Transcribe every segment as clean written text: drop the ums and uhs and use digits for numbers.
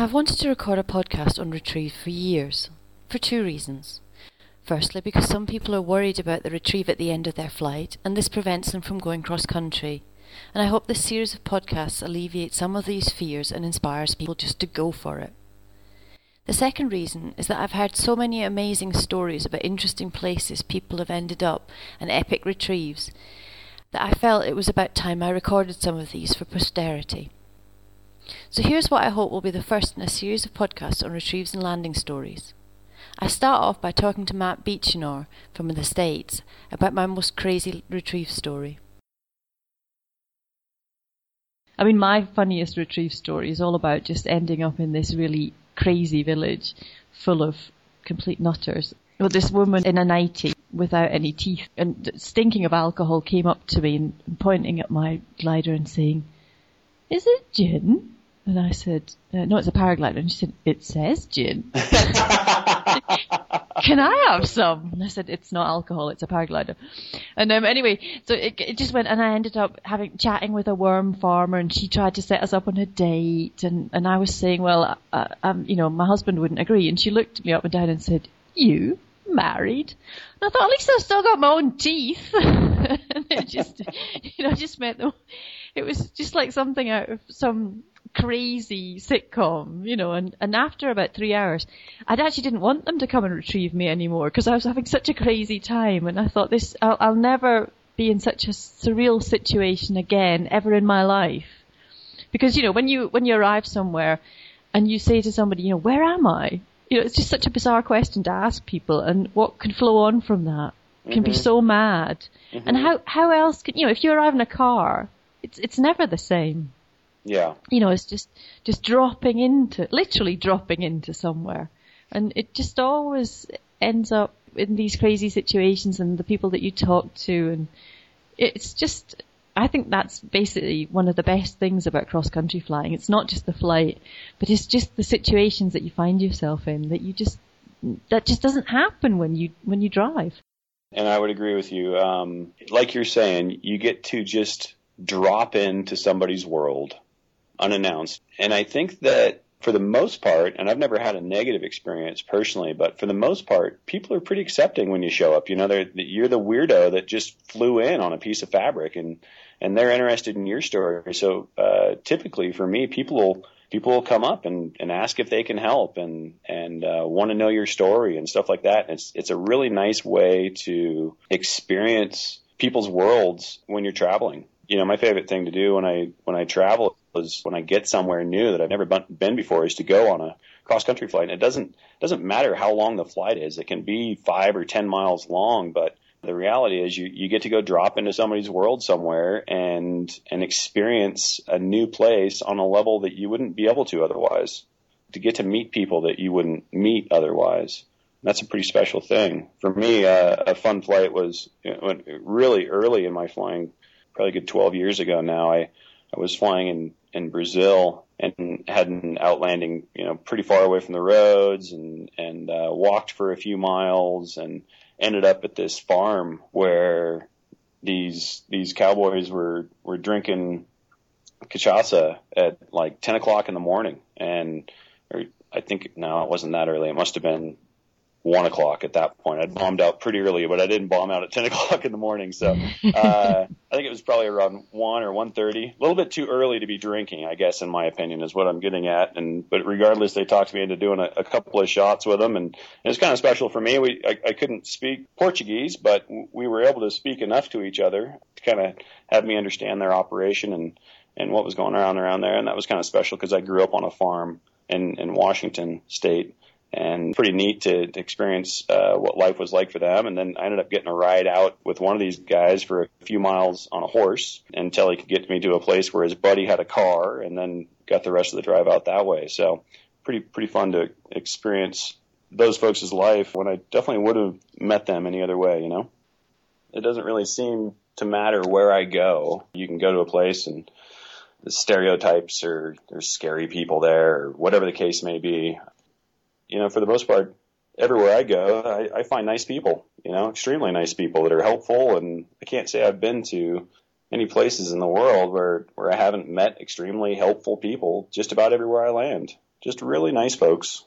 I've wanted to record a podcast on retrieve for years, for two reasons. Firstly, because some people are worried about the retrieve at the end of their flight, and this prevents them from going cross-country. And I hope this series of podcasts alleviates some of these fears and inspires people just to go for it. The second reason is that I've heard so many amazing stories about interesting places people have ended up and epic retrieves, that I felt it was about time I recorded some of these for posterity. So here's what I hope will be the first in a series of podcasts on retrieves and landing stories. I start off by talking to Matt Beechinor from the States about my most crazy retrieve story. I mean, my funniest retrieve story is all about just ending up in this really crazy village full of complete nutters. Well, this woman in a nightie without any teeth and stinking of alcohol came up to me and pointing at my glider and saying, "Is it gin?" And I said, "No, it's a paraglider." And she said, "It says gin." "Can I have some?" And I said, "It's not alcohol, it's a paraglider." And anyway, so it just went, and I ended up chatting with a worm farmer, and she tried to set us up on a date, and I was saying, "Well, my husband wouldn't agree," and she looked me up and down and said, "You married?" And I thought, at least I've still got my own teeth. And it just, just meant that it was just like something out of some crazy sitcom, and after about 3 hours, I actually didn't want them to come and retrieve me anymore because I was having such a crazy time, and I thought, I'll never be in such a surreal situation again ever in my life, because when you arrive somewhere and you say to somebody, "Where am I?" It's just such a bizarre question to ask people, and what can flow on from that can be so mad. Mm-hmm. And how else can if you arrive in a car, it's never the same. Yeah. It's just literally dropping into somewhere. And it just always ends up in these crazy situations and the people that you talk to. And it's just, I think that's basically one of the best things about cross-country flying. It's not just the flight, but it's just the situations that you find yourself in that just doesn't happen when you drive. And I would agree with you. Like you're saying, you get to just drop into somebody's world unannounced. And I think that for the most part, and I've never had a negative experience personally, but for the most part, people are pretty accepting when you show up. You're the weirdo that just flew in on a piece of fabric, and they're interested in your story. So typically for me, people will come up and ask if they can help and want to know your story and stuff like that. And it's a really nice way to experience people's worlds when you're traveling. My favorite thing to do when I travel is when I get somewhere new that I've never been before is to go on a cross-country flight. And it doesn't matter how long the flight is. It can be 5 or 10 miles long, but the reality is you get to go drop into somebody's world somewhere and experience a new place on a level that you wouldn't be able to otherwise, to get to meet people that you wouldn't meet otherwise. That's a pretty special thing. For me, a fun flight was really early in my flying, probably a good 12 years ago now. I was flying in Brazil and had an outlanding, pretty far away from the roads, and walked for a few miles and ended up at this farm where these cowboys were drinking cachaça at like 10 o'clock in the morning. It wasn't that early. It must have been 1 o'clock at that point. I'd bombed out pretty early, but I didn't bomb out at 10 o'clock in the morning. So I think it was probably around 1 or 1:30. A little bit too early to be drinking, I guess, in my opinion, is what I'm getting at. But regardless, they talked me into doing a couple of shots with them. And it was kind of special for me. I couldn't speak Portuguese, but we were able to speak enough to each other to kind of have me understand their operation and what was going on around there. And that was kind of special because I grew up on a farm in Washington State. And pretty neat to experience what life was like for them. And then I ended up getting a ride out with one of these guys for a few miles on a horse until he could get me to a place where his buddy had a car, and then got the rest of the drive out that way. So pretty fun to experience those folks' life when I definitely would have met them any other way, It doesn't really seem to matter where I go. You can go to a place and the stereotypes or there's scary people there or whatever the case may be. For the most part, everywhere I go, I find nice people, extremely nice people that are helpful. And I can't say I've been to any places in the world where I haven't met extremely helpful people just about everywhere I land. just really nice folks.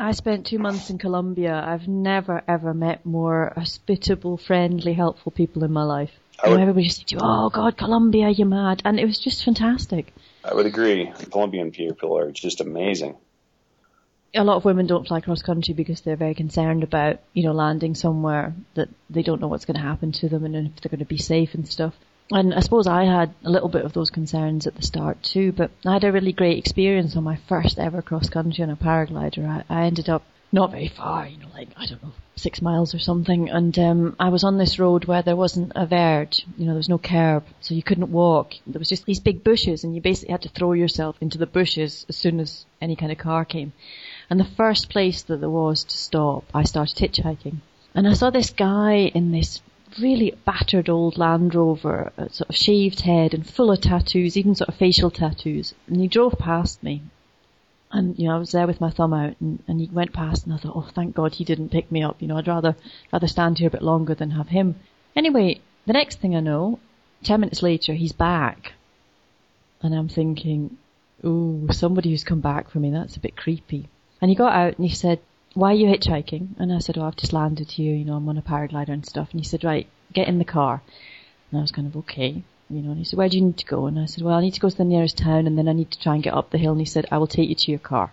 I spent 2 months in Colombia. I've never, ever met more hospitable, friendly, helpful people in my life. Everybody just said to you, oh, God, Colombia, you're mad. And it was just fantastic. I would agree. The Colombian people are just amazing. A lot of women don't fly cross-country because they're very concerned about, you know, landing somewhere that they don't know what's going to happen to them and if they're going to be safe and stuff. And I suppose I had a little bit of those concerns at the start too, but I had a really great experience on my first ever cross-country on a paraglider. I ended up not very far, you know, like, I don't know, 6 miles or something, and I was on this road where there wasn't a verge, you know, there was no curb, so you couldn't walk. There was just these big bushes, and you basically had to throw yourself into the bushes as soon as any kind of car came. And the first place that there was to stop, I started hitchhiking. And I saw this guy in this really battered old Land Rover, a sort of shaved head and full of tattoos, even sort of facial tattoos. And he drove past me. And, you know, I was there with my thumb out, and he went past, and I thought, oh, thank God he didn't pick me up. You know, I'd rather stand here a bit longer than have him. Anyway, the next thing I know, 10 minutes later, he's back. And I'm thinking, ooh, somebody who's come back for me, that's a bit creepy. And he got out and he said, why are you hitchhiking? And I said, oh, I've just landed here, you know, I'm on a paraglider and stuff. And he said, right, get in the car. And I was kind of, okay, you know. And he said, where do you need to go? And I said, well, I need to go to the nearest town and then I need to try and get up the hill. And he said, I will take you to your car.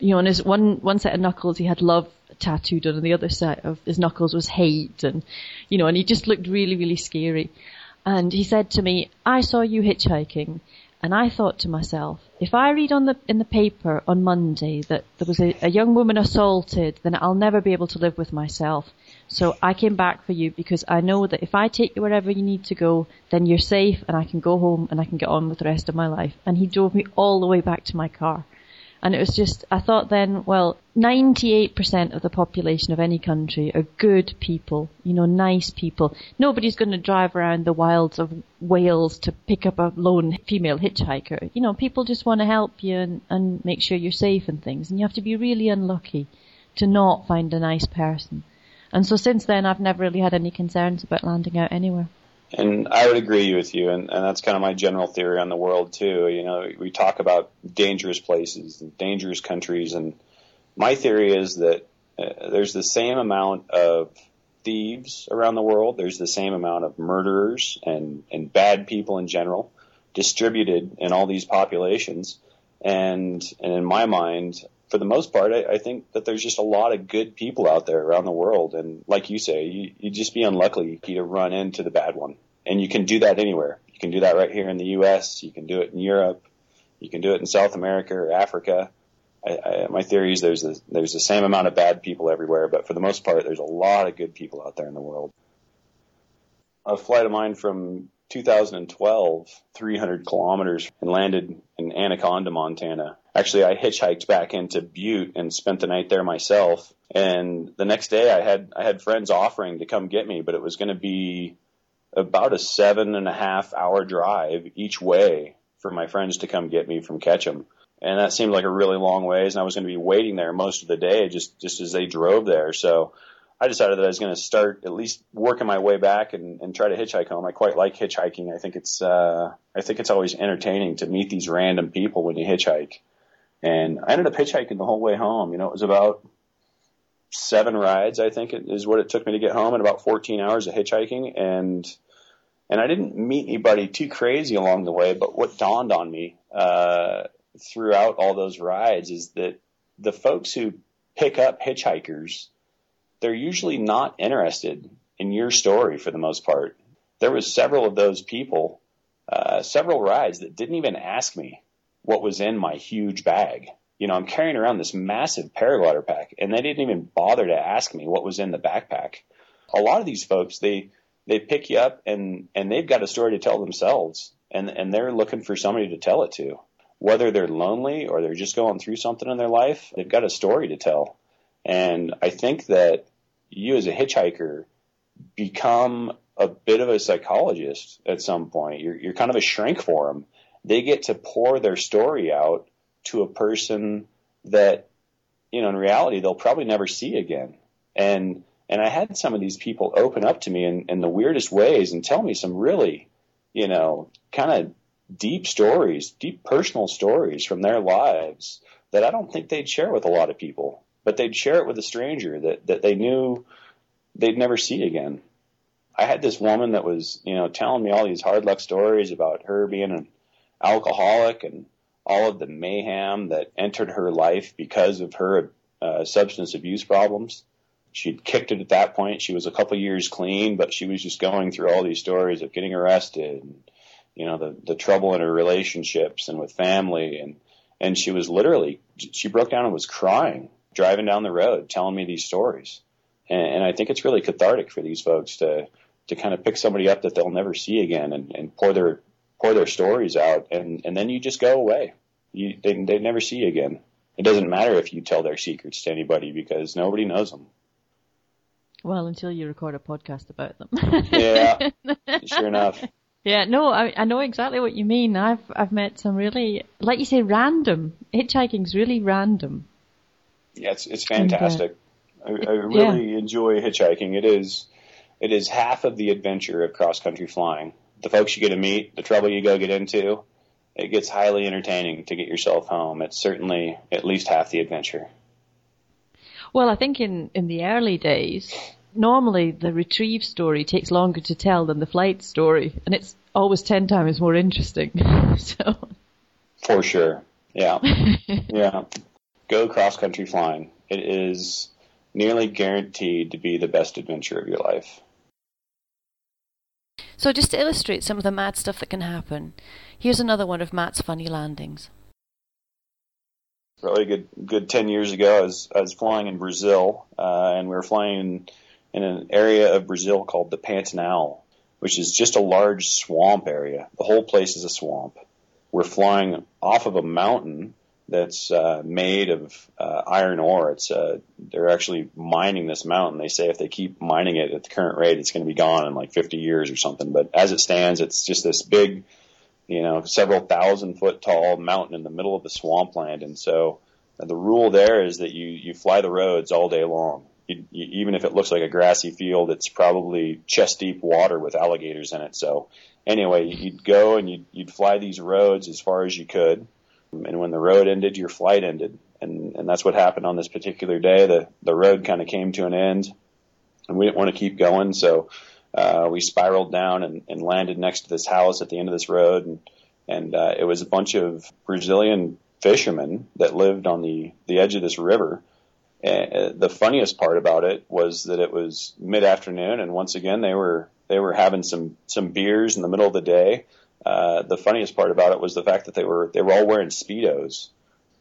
You know, and his one set of knuckles, he had love tattooed on, and the other set of his knuckles was hate. And, you know, and he just looked really, really scary. And he said to me, I saw you hitchhiking. And I thought to myself, if I read in the paper on Monday that there was a young woman assaulted, then I'll never be able to live with myself. So I came back for you because I know that if I take you wherever you need to go, then you're safe and I can go home and I can get on with the rest of my life. And he drove me all the way back to my car. And it was just, I thought then, well, 98% of the population of any country are good people, you know, nice people. Nobody's going to drive around the wilds of Wales to pick up a lone female hitchhiker. You know, people just want to help you and make sure you're safe and things. And you have to be really unlucky to not find a nice person. And so since then, I've never really had any concerns about landing out anywhere. And I would agree with you, and that's kind of my general theory on the world, too. You know, we talk about dangerous places and dangerous countries, and my theory is that there's the same amount of thieves around the world. There's the same amount of murderers and bad people in general distributed in all these populations. And in my mind, for the most part, I think that there's just a lot of good people out there around the world. And like you say, you just be unlucky to run into the bad one. And you can do that anywhere. You can do that right here in the U.S. You can do it in Europe. You can do it in South America or Africa. My theory is there's the same amount of bad people everywhere, but for the most part, there's a lot of good people out there in the world. A flight of mine from 2012, 300 kilometers, and landed in Anaconda, Montana. Actually, I hitchhiked back into Butte and spent the night there myself. And the next day I had friends offering to come get me, but it was going to be about a 7.5 hour drive each way for my friends to come get me from Ketchum. And that seemed like a really long ways, and I was going to be waiting there most of the day just as they drove there. So I decided that I was going to start at least working my way back and try to hitchhike home. I quite like hitchhiking. I think it's always entertaining to meet these random people when you hitchhike. And I ended up hitchhiking the whole way home. You know, it was about 7 rides, I think, is what it took me to get home, and about 14 hours of hitchhiking. And I didn't meet anybody too crazy along the way. But what dawned on me throughout all those rides is that the folks who pick up hitchhikers, they're usually not interested in your story for the most part. There was several of those people, several rides that didn't even ask me what was in my huge bag. You know, I'm carrying around this massive paraglider pack, and they didn't even bother to ask me what was in the backpack. A lot of these folks, they pick you up and they've got a story to tell themselves, and they're looking for somebody to tell it to. Whether they're lonely or they're just going through something in their life, they've got a story to tell. And I think that you as a hitchhiker become a bit of a psychologist at some point. You're kind of a shrink for them. They get to pour their story out to a person that, you know, in reality, they'll probably never see again. And I had some of these people open up to me in the weirdest ways and tell me some really, you know, kind of deep stories, deep personal stories from their lives. that I don't think they'd share with a lot of people, but they'd share it with a stranger that they knew they'd never see again. I had this woman that was, telling me all these hard luck stories about her being an alcoholic and all of the mayhem that entered her life because of her substance abuse problems. She'd kicked it at that point. She was a couple years clean, but she was just going through all these stories of getting arrested and, the trouble in her relationships and with family. And she was literally, she broke down and was crying, driving down the road, telling me these stories. And I think it's really cathartic for these folks to kind of pick somebody up that they'll never see again and pour their stories out. And then you just go away. They never see you again. It doesn't matter if you tell their secrets to anybody because nobody knows them. Well, until you record a podcast about them. Yeah, sure enough. Yeah, no, I know exactly what you mean. I've met some really, like you say, random. Hitchhiking's really random. Yeah, it's fantastic. And, I really enjoy hitchhiking. It is half of the adventure of cross-country flying. The folks you get to meet, the trouble you go get into, it gets highly entertaining to get yourself home. It's certainly at least half the adventure. Well, I think in the early days, normally the retrieve story takes longer to tell than the flight story, and it's always 10 times more interesting. So. For sure. Yeah. Yeah. Go cross-country flying. It is nearly guaranteed to be the best adventure of your life. So just to illustrate some of the mad stuff that can happen, here's another one of Matt's funny landings. Probably a good 10 years ago, I was flying in Brazil, and we were flying in an area of Brazil called the Pantanal, which is just a large swamp area. The whole place is a swamp. We're flying off of a mountain that's made of iron ore. It's they're actually mining this mountain. They say if they keep mining it at the current rate, it's going to be gone in like 50 years or something. But as it stands, it's just this big, several thousand foot tall mountain in the middle of the swampland. And so the rule there is that you fly the roads all day long. You, even if it looks like a grassy field, it's probably chest deep water with alligators in it. So anyway, you'd go and you'd fly these roads as far as you could. And when the road ended, your flight ended. And that's what happened on this particular day. The road kind of came to an end, and we didn't want to keep going. So we spiraled down and landed next to this house at the end of this road. And it was a bunch of Brazilian fishermen that lived on the edge of this river. And the funniest part about it was that it was mid-afternoon, and once again, they were having some beers in the middle of the day. The funniest part about it was the fact that they were all wearing Speedos,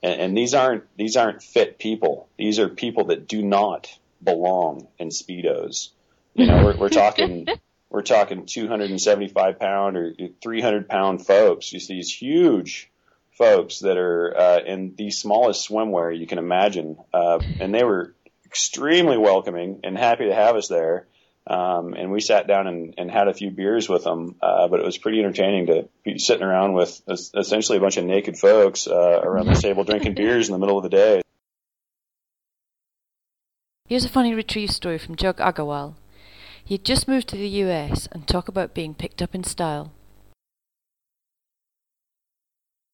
and these aren't fit people. These are people that do not belong in Speedos. We're talking 275-pound or 300-pound folks. Just these huge folks that are in the smallest swimwear you can imagine, and they were extremely welcoming and happy to have us there. And we sat down and had a few beers with them, but it was pretty entertaining to be sitting around with essentially a bunch of naked folks around the table drinking beers in the middle of the day. Here's a funny retrieve story from Jug Aggarwal. He had just moved to the US, and talk about being picked up in style.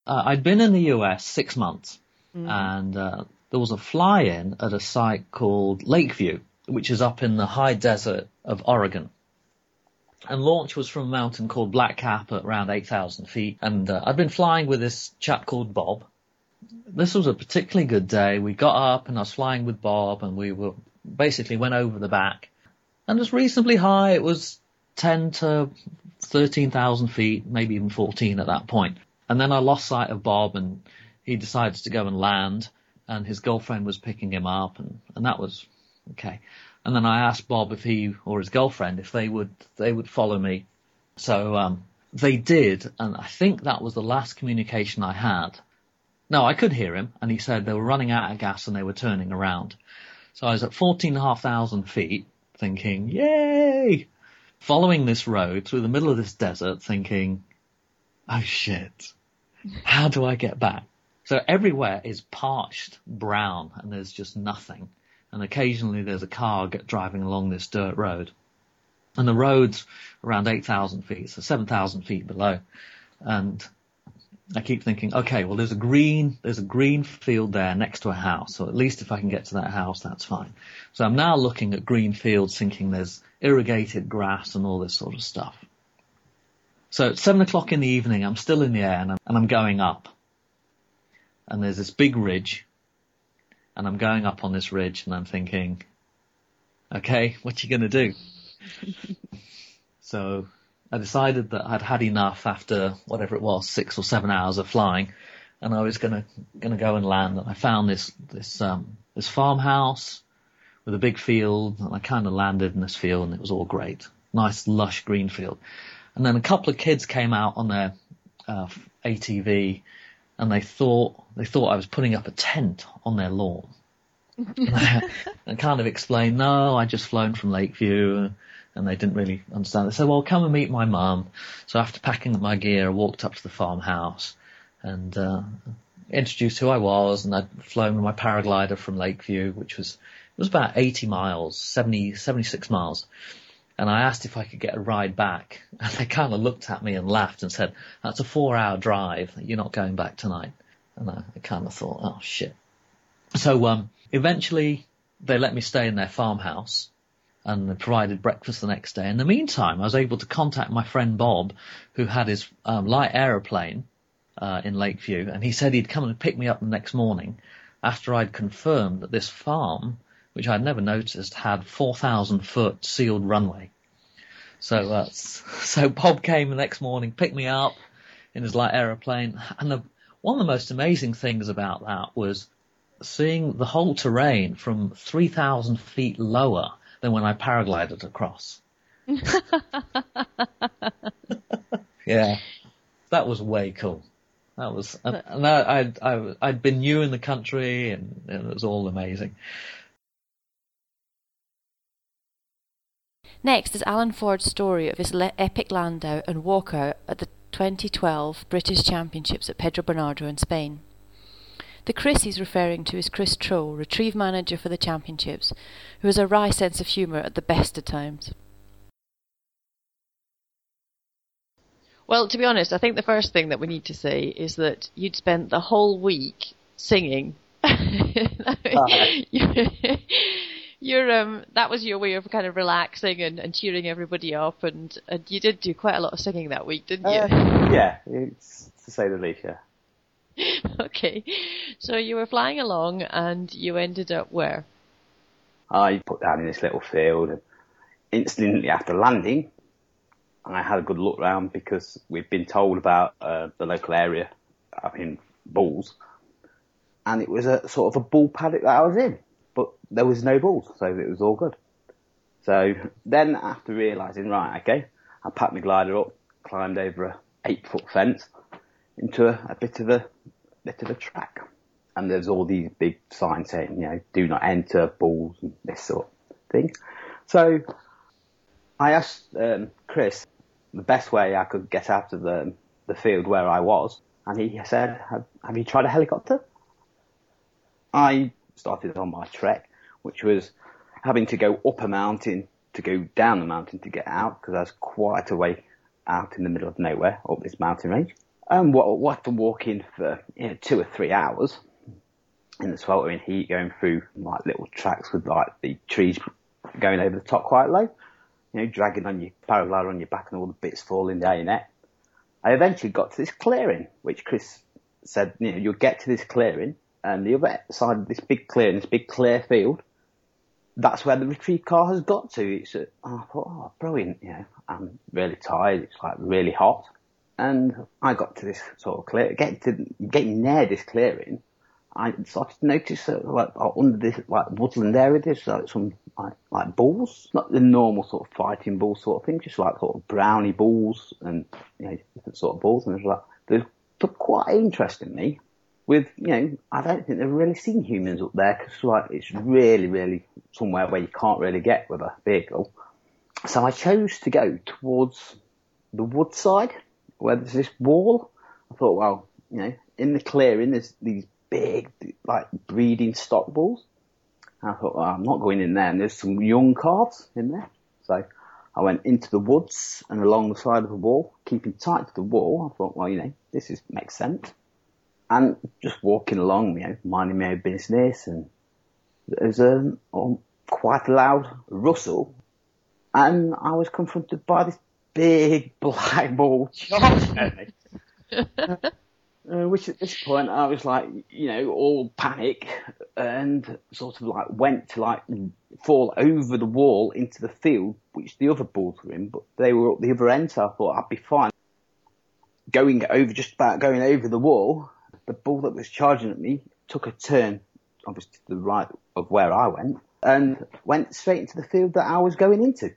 I'd been in the US 6 months, and there was a fly-in at a site called Lakeview, which is up in the high desert of Oregon. And launch was from a mountain called Black Cap at around 8,000 feet. And I'd been flying with this chap called Bob. This was a particularly good day. We got up and I was flying with Bob, and we were basically went over the back. And it was reasonably high. It was 10 to 13,000 feet, maybe even 14 at that point. And then I lost sight of Bob, and he decided to go and land. And his girlfriend was picking him up, and that was... Okay. And then I asked Bob if he or his girlfriend, if they would follow me. So they did. And I think that was the last communication I had. No, I could hear him. And he said they were running out of gas and they were turning around. So I was at 14,500 feet thinking, yay, following this road through the middle of this desert thinking, oh, shit, how do I get back? So everywhere is parched brown and there's just nothing. And occasionally there's a car driving along this dirt road. And the road's around 8,000 feet, so 7,000 feet below. And I keep thinking, okay, well, there's a green field there next to a house. So at least if I can get to that house, that's fine. So I'm now looking at green fields thinking there's irrigated grass and all this sort of stuff. So at 7 o'clock in the evening, I'm still in the air and I'm going up. And there's this big ridge and I'm going up on this ridge and I'm thinking, okay, what are you going to do? So I decided that I'd had enough after whatever it was, 6 or 7 hours of flying, and I was going to go and land. And I found this farmhouse with a big field, and I kind of landed in this field, and it was all great, nice lush green field. And then a couple of kids came out on their ATV, and they thought I was putting up a tent on their lawn, and kind of explained, no, I just flown from Lakeview. And they didn't really understand. They said, well, come and meet my mum. So after packing up my gear, I walked up to the farmhouse and introduced who I was. And I'd flown with my paraglider from Lakeview, which was about 80 miles, 76 miles. And I asked if I could get a ride back. And they kind of looked at me and laughed and said, that's a 4-hour drive. You're not going back tonight. And I kind of thought, oh, shit. So eventually they let me stay in their farmhouse. And they provided breakfast the next day. In the meantime, I was able to contact my friend Bob, who had his light aeroplane in Lakeview, and he said he'd come and pick me up the next morning after I'd confirmed that this farm, which I'd never noticed, had 4,000-foot sealed runway. So Bob came the next morning, picked me up in his light aeroplane, and one of the most amazing things about that was seeing the whole terrain from 3,000 feet lower than when I paraglided across. Yeah, that was way cool. That was, and I'd been new in the country, and it was all amazing. Next is Alan Ford's story of his epic landau and walkout at the 2012 British Championships at Pedro Bernardo in Spain. The Chris he's referring to is Chris Troll, retrieve manager for the championships, who has a wry sense of humour at the best of times. Well, to be honest, I think the first thing that we need to say is that you'd spent the whole week singing. I mean, that was your way of kind of relaxing and cheering everybody up, and you did do quite a lot of singing that week, didn't you? Yeah, it's to say the least, yeah. Okay, so you were flying along and you ended up where? I put down in this little field, and instantly after landing, I had a good look round because we'd been told about the local area up in bulls, and it was a sort of a bull paddock that I was in, but there was no bulls, so it was all good. So then after realising, right, okay, I packed my glider up, climbed over a 8-foot fence into a bit of a track, and there's all these big signs saying, you know, do not enter, bulls and this sort of thing. So I asked Chris the best way I could get out of the field where I was, and he said, have you tried a helicopter? I started on my trek, which was having to go up a mountain to go down the mountain to get out, because I was quite a way out in the middle of nowhere up this mountain range. And we'll have to walk in for 2 or 3 hours in the sweltering heat, going through like little tracks with like the trees going over the top quite low, you know, dragging on your paraglider on your back and all the bits falling down your neck. I eventually got to this clearing, which Chris said, you know, you'll get to this clearing, and the other side of this big clearing, this big clear field, that's where the retrieve car has got to. It's, I thought, oh, brilliant, you know, I'm really tired, it's like really hot. And I got to this sort of clearing, getting near this clearing, I started to notice that like under this like woodland area, there's like some like bulls, not the normal sort of fighting bull sort of thing, just like sort of brownie bulls and, you know, different sort of bulls. And there's like, they took quite interest in me with, you know, I don't think they've really seen humans up there, because like it's really, really somewhere where you can't really get with a vehicle. So I chose to go towards the wood side, where there's this wall. I thought, well, you know, in the clearing there's these big, like, breeding stock bulls. And I thought, well, I'm not going in there, and there's some young calves in there. So I I went into the woods and along the side of the wall, keeping tight to the wall. I thought, well, this makes sense. And just walking along, minding my own business, and there was quite a loud rustle, and I was confronted by this big black ball charging at me. Which at this point I was like, all panic, and sort of went to fall over the wall into the field, which the other bulls were in, but they were at the other end, so I thought I'd be fine. Just about going over the wall, the bull that was charging at me took a turn, obviously to the right of where I went, and went straight into the field that I was going into.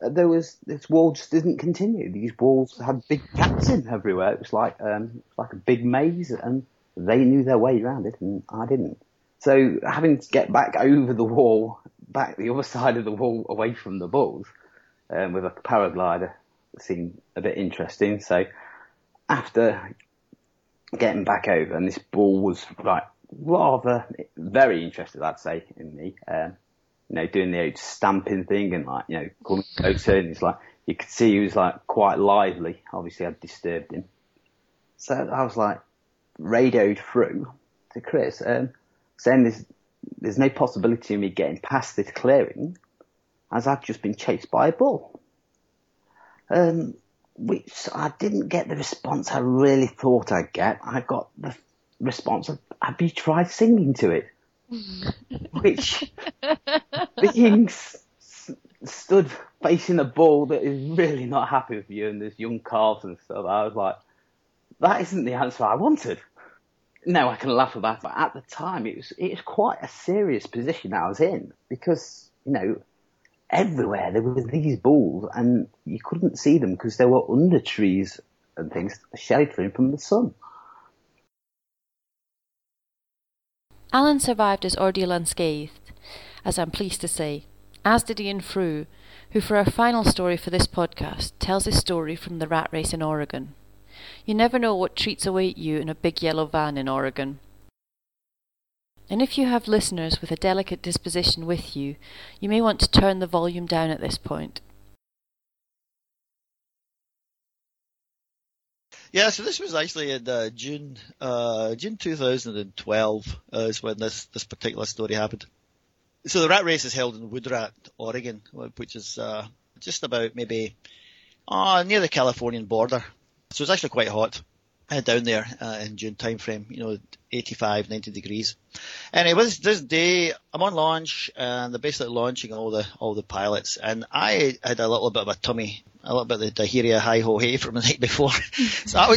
This wall just didn't continue. These walls had big gaps in everywhere. It was like a big maze, and they knew their way around it, and I didn't. So having to get back over the wall, back the other side of the wall, away from the bulls, with a paraglider seemed a bit interesting. So after getting back over, and this bull was very interested, I'd say, in me. Doing the old stamping thing and coming closer, and it's you could see he was quite lively. Obviously I'd disturbed him. So I was radioed through to Chris, saying there's no possibility of me getting past this clearing as I've just been chased by a bull. Which I didn't get the response I really thought I'd get. I got the response of, have you tried singing to it? Which, being stood facing a bull that is really not happy with you and there's young calves and stuff, I was that isn't the answer I wanted. No, I can laugh about it, but at the time it was quite a serious position I was in, because everywhere there were these bulls and you couldn't see them because they were under trees and things sheltering from the sun. Alan survived his ordeal unscathed, as I'm pleased to say, as did Ian Frew, who for our final story for this podcast tells his story from the rat race in Oregon. You never know what treats await you in a big yellow van in Oregon. And if you have listeners with a delicate disposition with you, you may want to turn the volume down at this point. Yeah, so this was actually in June 2012 is when this particular story happened. So the rat race is held in Woodrat, Oregon, which is just about maybe near the Californian border. So it's actually quite hot down there in June time frame, 85, 90 degrees. Anyway, this day I'm on launch and they're basically launching all the pilots, and I had a little bit of a tummy, a little bit of the diarrhea hi ho hey from the night before. So I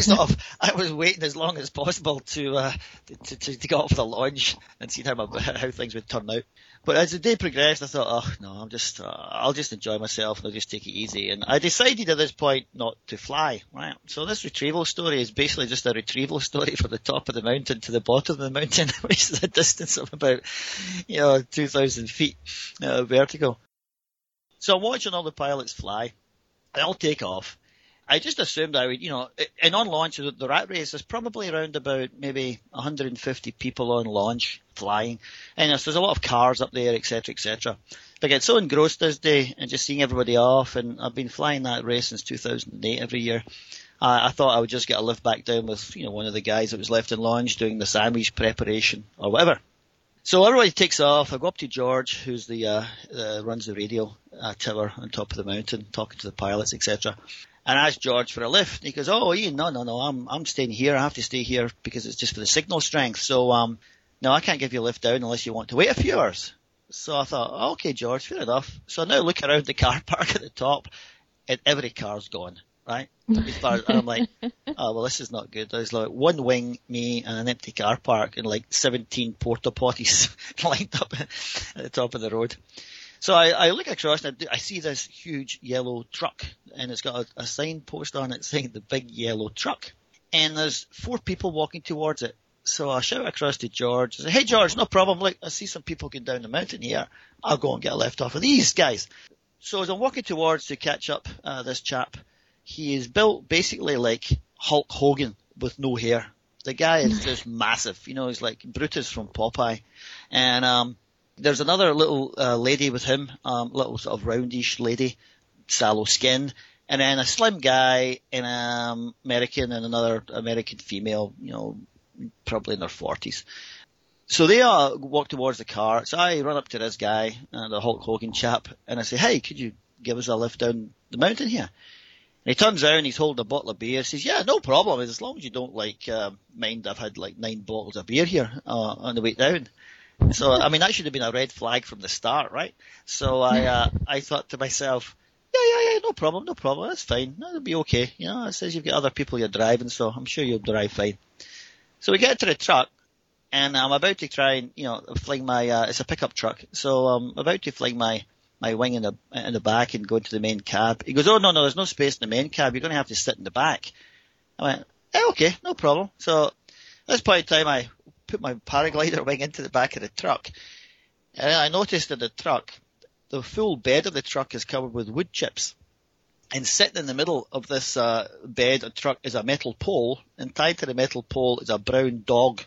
was waiting as long as possible to get off the launch and see how things would turn out. But as the day progressed, I thought, oh no, I'll just enjoy myself and I'll just take it easy. And I decided at this point not to fly. Right. So this retrieval story is basically just a retrieval story from the top of the mountain to the bottom of the mountain, which is a distance of about 2,000 feet vertical. So I'm watching all the pilots fly. They'll take off. I just assumed I would, and on launch, the rat race, there's probably around about maybe 150 people on launch flying. And there's a lot of cars up there, etc., etc. But I get so engrossed this day and just seeing everybody off, and I've been flying that race since 2008 every year. I thought I would just get a lift back down with, one of the guys that was left in launch doing the sandwich preparation or whatever. So everybody takes off. I go up to George, who's the runs the radio tower on top of the mountain, talking to the pilots, etc. And I asked George for a lift. He goes, "Oh, Ian, no, I'm staying here. I have to stay here because it's just for the signal strength. So no, I can't give you a lift down unless you want to wait a few hours." So I thought, oh, "Okay, George, fair enough." So I now look around the car park at the top, and every car's gone. Right? And I'm like, oh, well, this is not good. There's one wing, me, and an empty car park, and 17 porta potties lined up at the top of the road. So I look across and I see this huge yellow truck, and it's got a signpost on it saying the big yellow truck. And there's 4 people walking towards it. So I shout across to George. I say, "Hey, George, no problem. Look, I see some people going down the mountain here. I'll go and get a lift off of these guys." So as I'm walking towards to catch up this chap, he is built basically like Hulk Hogan with no hair. The guy is just massive. He's like Brutus from Popeye. And there's another little lady with him, little sort of roundish lady. sallow skin, and then a slim guy and American and another American female, you know, probably in their 40s. So they walk towards the car. So I run up to this guy, the Hulk Hogan chap, and I say, hey, could you give us a lift down the mountain here? And he turns out and he's holding a bottle of beer. He says, yeah, no problem. As long as you don't, like, mind I've had, like, 9 bottles of beer here on the way down. So, I mean, that should have been a red flag from the start, right? So I thought to myself, yeah, no problem. That's fine. That'll be okay. You know, it says you've got other people you're driving, so I'm sure you'll drive fine. So we get to the truck, and I'm about to try and, you know, fling my it's a pickup truck. So I'm about to fling my wing in the back and go into the main cab. He goes, oh, no, there's no space in the main cab. You're going to have to sit in the back. I went, okay, no problem. So at this point in time, I put my paraglider wing into the back of the truck. And I noticed that the truck, the full bed of the truck is covered with wood chips. And sitting in the middle of this bed of truck is a metal pole. And tied to the metal pole is a brown dog,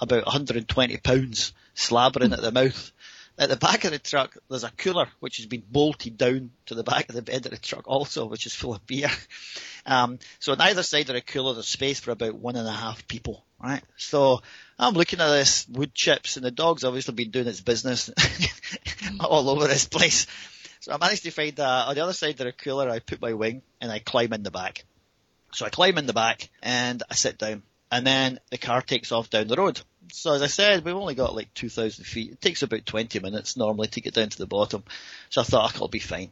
about 120 pounds, slabbering at the mouth. At the back of the truck, there's a cooler which has been bolted down to the back of the bed of the truck also, which is full of beer. So on either side of the cooler, there's space for about 1.5 people, right? So I'm looking at this wood chips, and the dog's obviously been doing its business all over this place. So I managed to find on the other side of the cooler, I put my wing, and I climb in the back. So I climb in the back, and I sit down. And then the car takes off down the road. So as I said, we've only got like 2,000 feet. It takes about 20 minutes normally to get down to the bottom. So I thought, I'll be fine.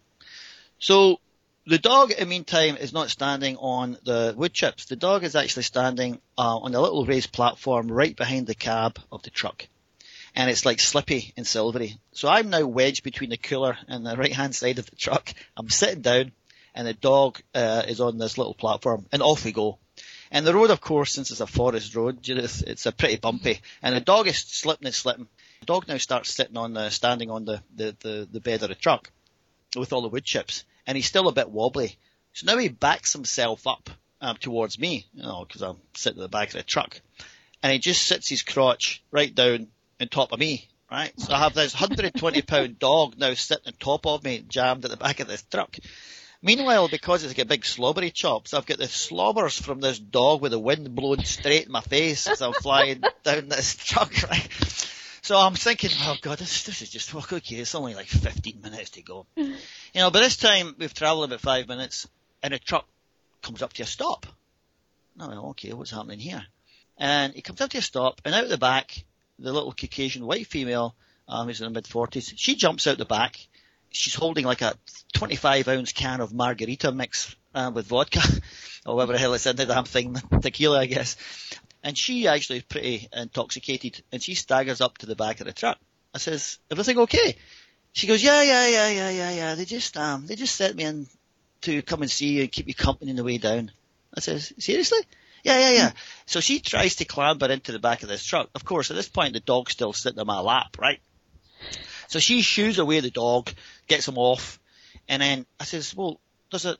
So the dog, in the meantime, is not standing on the wood chips. The dog is actually standing on a little raised platform right behind the cab of the truck. And it's like slippy and silvery. So I'm now wedged between the cooler and the right-hand side of the truck. I'm sitting down, and the dog is on this little platform. And off we go. And the road, of course, since it's a forest road, Judith, it's a pretty bumpy. And the dog is slipping. The dog now starts standing on the bed of the truck with all the wood chips. And he's still a bit wobbly. So now he backs himself up towards me, you know, because I'm sitting at the back of the truck. And he just sits his crotch right down on top of me, right? So I have this 120-pound dog now sitting on top of me, jammed at the back of this truck. Meanwhile, because it's got big slobbery chops, I've got the slobbers from this dog with the wind blowing straight in my face as I'm flying down this truck, right? So I'm thinking, oh, God, this is just, okay, it's only like 15 minutes to go. You know, by this time, we've travelled about 5 minutes, and a truck comes up to a stop. No, okay, what's happening here? And it comes up to a stop, and out the back, the little Caucasian white female, who's in her mid-40s, she jumps out the back. She's holding like a 25-ounce can of margarita mix with vodka, or whatever the hell it's in the damn thing, tequila, I guess. And she actually is pretty intoxicated, and she staggers up to the back of the truck. I says, everything okay? She goes, yeah. They just sent me in to come and see you and keep you company on the way down. I says, seriously? Yeah. So she tries to clamber into the back of this truck. Of course, at this point, the dog's still sitting on my lap, right? So she shoos away the dog, gets him off, and then I says, well,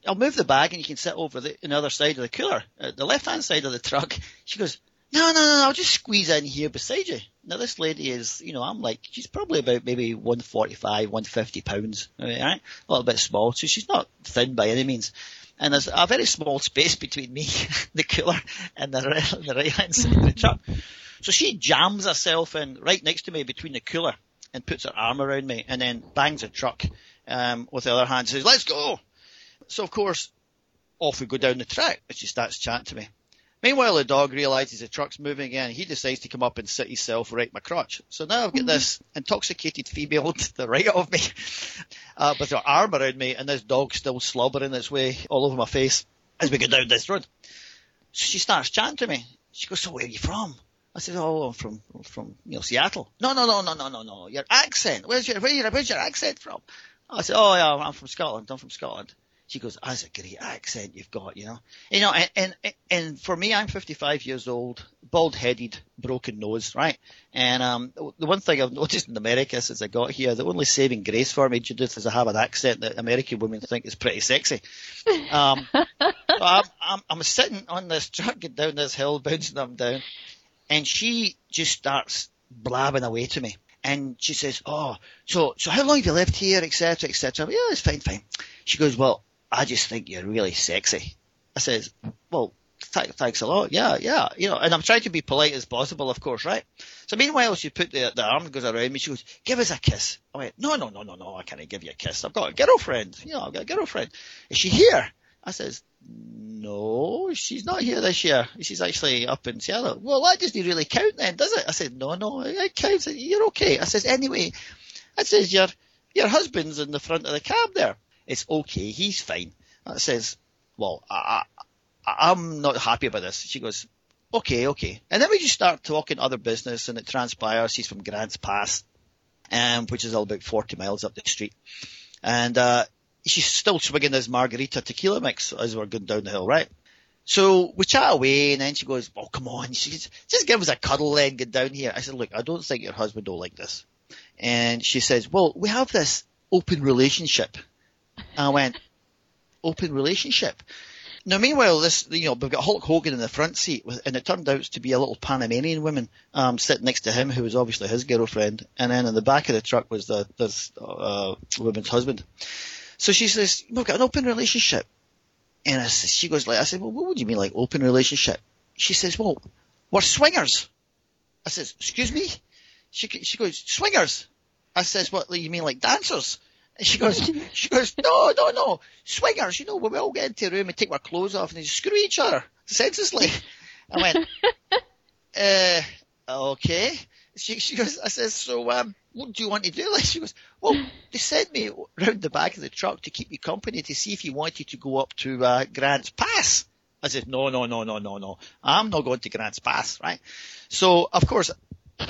I'll move the bag and you can sit over on the other side of the cooler, the left-hand side of the truck. She goes, no, I'll just squeeze in here beside you. Now, this lady is, you know, I'm like, she's probably about maybe 145, 150 pounds, right? A little bit small, so she's not thin by any means. And there's a very small space between me, the cooler, and the right-hand side of the truck. So she jams herself in right next to me between the cooler, and puts her arm around me, and then bangs a truck with the other hand, says, let's go. So, of course, off we go down the track, and she starts chatting to me. Meanwhile, the dog realises the truck's moving again. He decides to come up and sit himself right my crotch. So now I've got this intoxicated female to the right of me with her arm around me, and this dog still slobbering its way all over my face as we go down this road. So she starts chatting to me. She goes, so where are you from? I said, oh, I'm from you know, Seattle. No. Your accent. Where's your accent from? I said, oh, yeah, I'm from Scotland. She goes, that's a great accent you've got, you know. You know, and for me, I'm 55 years old, bald-headed, broken nose, right? And the one thing I've noticed in America since I got here, the only saving grace for me, Judith, is I have an accent that American women think is pretty sexy. I'm sitting on this truck down this hill, bouncing them down. And she just starts blabbing away to me. And she says, oh, so how long have you lived here, et cetera, et cetera. Yeah, it's fine. She goes, well, I just think you're really sexy. I says, well, thanks a lot. Yeah. You know, and I'm trying to be polite as possible, of course, right? So meanwhile, she put the arm goes around me. She goes, give us a kiss. I went, no. I can't give you a kiss. I've got a girlfriend. You know, I've got a girlfriend. Is she here? I says, no, she's not here this year. She's actually up in Seattle. Well, that doesn't really count then, does it? I said, no, it counts. You're okay. I says, anyway, I says, your husband's in the front of the cab there. It's okay. He's fine. I says, well, I'm not happy about this. She goes, okay. And then we just start talking other business, and it transpires. She's from Grant's Pass, which is all about 40 miles up the street. And she's still swigging this margarita tequila mix as we're going down the hill, right? So we chat away, and then she goes, oh, come on. She says, just give us a cuddle then, get down here. I said, look, I don't think your husband will like this. And she says, well, we have this open relationship. I went, open relationship? Now, meanwhile, we've got Hulk Hogan in the front seat, and it turned out to be a little Panamanian woman sitting next to him, who was obviously his girlfriend. And then in the back of the truck was this woman's husband. So she says, we've got an open relationship. And she goes, like, I said, well, what do you mean, like, open relationship? She says, well, we're swingers. I says, excuse me? She goes, swingers? I says, what, you mean like dancers? She goes, no, swingers, you know, we all get into a room and take our clothes off and just screw each other, senselessly. I went, okay. She goes, I says, so, what do you want to do? Like, she goes, well, they sent me round the back of the truck to keep you company to see if you wanted to go up to, Grant's Pass. I said, no, I'm not going to Grant's Pass, right? So, of course,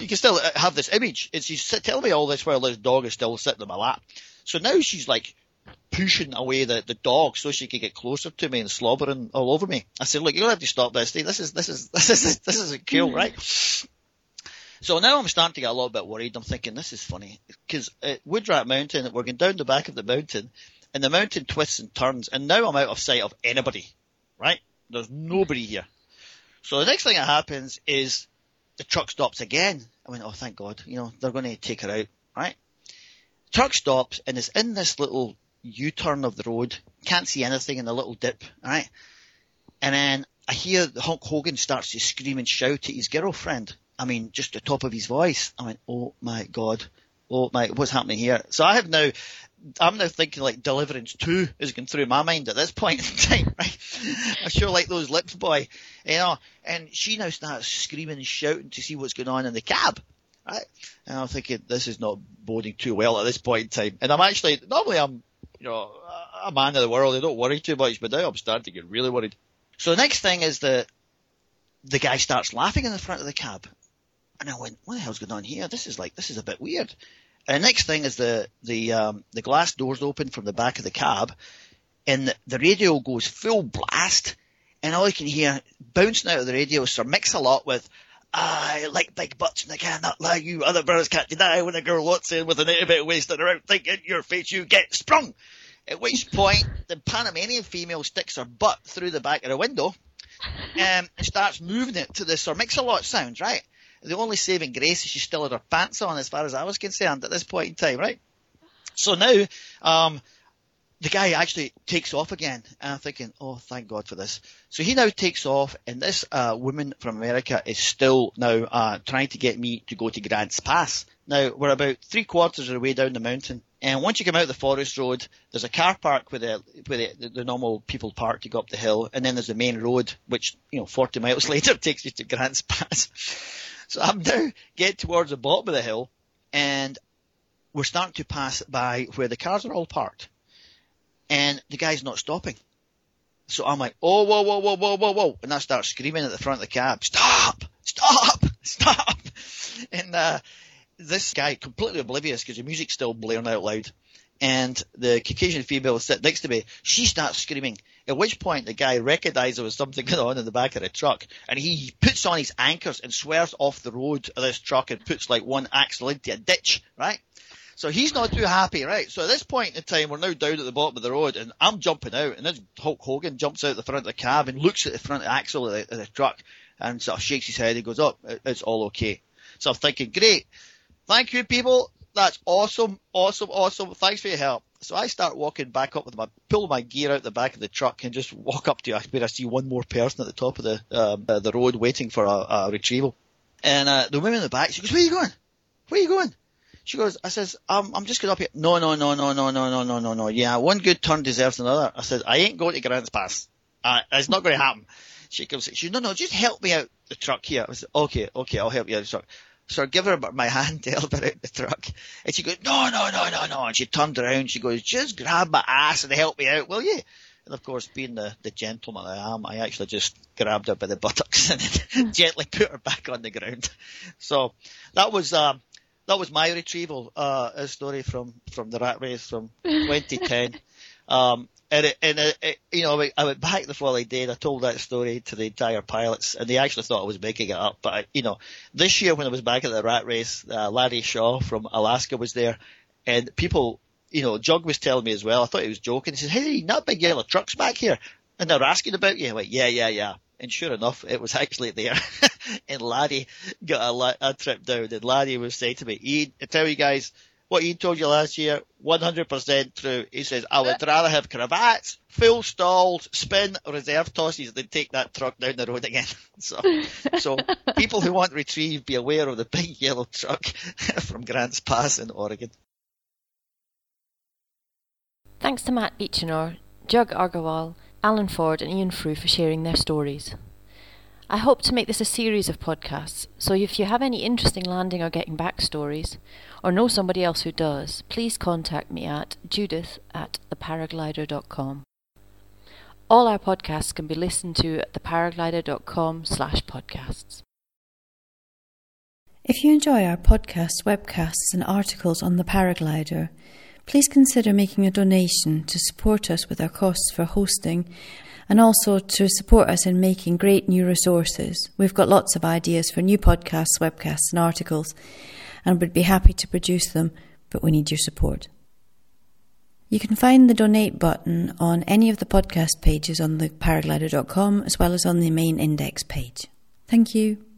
you can still have this image. She's telling me all this while this dog is still sitting on my lap. So now she's like pushing away the dog so she could get closer to me and slobbering all over me. I said, look, you're going to have to stop this. This isn't cool, right? So now I'm starting to get a little bit worried. I'm thinking, this is funny, because at Woodrat Mountain, we're going down the back of the mountain, and the mountain twists and turns, and now I'm out of sight of anybody, right? There's nobody here. So the next thing that happens is the truck stops again. I went, oh, thank God, you know, they're going to take her out, right? Truck stops and is in this little U-turn of the road. Can't see anything in the little dip, right? And then I hear Hulk Hogan starts to scream and shout at his girlfriend. I mean, just the top of his voice. I went, oh my God. Oh my, what's happening here? So I'm now thinking like Deliverance 2 is going through my mind at this point in time, right? I sure like those lips, boy. You know, and she now starts screaming and shouting to see what's going on in the cab. Right? And I'm thinking, this is not boding too well at this point in time. And I'm actually, normally I'm, you know, a man of the world. I don't worry too much, but now I'm starting to get really worried. So the next thing is the guy starts laughing in the front of the cab. And I went, what the hell's going on here? This is a bit weird. And the next thing is the glass doors open from the back of the cab, and the radio goes full blast, and all you can hear bouncing out of the radio is Sir Mix-a-Lot with, I like big butts and I cannot lie, you other brothers can't deny, when a girl walks in with an 8-bit waist and around think in your face you get sprung. At which point the Panamanian female sticks her butt through the back of the window and starts moving it to the Sir Mix-a-Lot sound, right? The only saving grace is she still had her pants on, as far as I was concerned, at this point in time, right? So now the guy actually takes off again, and I'm thinking, oh, thank God for this. So he now takes off, and this woman from America is still now trying to get me to go to Grant's Pass. Now, we're about 3/4 of the way down the mountain, and once you come out of the forest road, there's a car park where the normal people park to go up the hill, and then there's the main road, which, you know, 40 miles later takes you to Grant's Pass. So I'm now getting towards the bottom of the hill, and we're starting to pass by where the cars are all parked. And the guy's not stopping. So I'm like, oh, whoa. And I start screaming at the front of the cab, stop. And this guy, completely oblivious because the music's still blaring out loud. And the Caucasian female sitting next to me, she starts screaming, at which point the guy recognised there was something going on in the back of the truck, and he puts on his anchors and swerves off the road of this truck and puts like one axle into a ditch, right? So he's not too happy, right? So at this point in time, we're now down at the bottom of the road, and I'm jumping out, and this Hulk Hogan jumps out the front of the cab and looks at the front axle of the truck and sort of shakes his head and goes, oh, it's all okay. So I'm thinking, great, thank you people. That's awesome. Thanks for your help. So I start walking back up with my, pull my gear out the back of the truck and just walk up to where I see one more person at the top of the road waiting for a retrieval. And the woman in the back, she goes, "Where are you going? Where are you going?" She goes, I says, I'm just going up here. No. Yeah, one good turn deserves another. I says, I ain't going to Grant's Pass. It's not going to happen. She comes, she goes, no, just help me out the truck here. I said, okay, I'll help you out the truck. So I give her my hand to help her out the truck. And she goes, no. And she turned around. She goes, just grab my ass and help me out, will you? And, of course, being the gentleman I am, I actually just grabbed her by the buttocks and gently put her back on the ground. So that was my retrieval story from the rat race from 2010. I went back the following day and I told that story to the entire pilots, and they actually thought I was making it up. But, this year when I was back at the rat race, Larry Shaw from Alaska was there, and people – Jug was telling me as well. I thought he was joking. He says, "Hey, that big yellow truck's back here, and they're asking about you." I went, yeah. And sure enough, it was actually there. And Larry got a trip down. And Larry was saying to me, "Ian, I tell you guys what Ian told you last year, 100% true." He says, "I would rather have cravats, full stalls, spin, reserve tosses than take that truck down the road again." So people who want retrieve, be aware of the big yellow truck from Grant's Pass in Oregon. Thanks to Matt Beechinor, Jug Aggarwal, Alan Ford and Ian Frew for sharing their stories. I hope to make this a series of podcasts, so if you have any interesting landing or getting back stories, or know somebody else who does, please contact me at judith@theparaglider.com. All our podcasts can be listened to at theparaglider.com/podcasts. If you enjoy our podcasts, webcasts and articles on The Paraglider, please consider making a donation to support us with our costs for hosting and also to support us in making great new resources. We've got lots of ideas for new podcasts, webcasts and articles, and would be happy to produce them, but we need your support. You can find the donate button on any of the podcast pages on theparaglider.com as well as on the main index page. Thank you.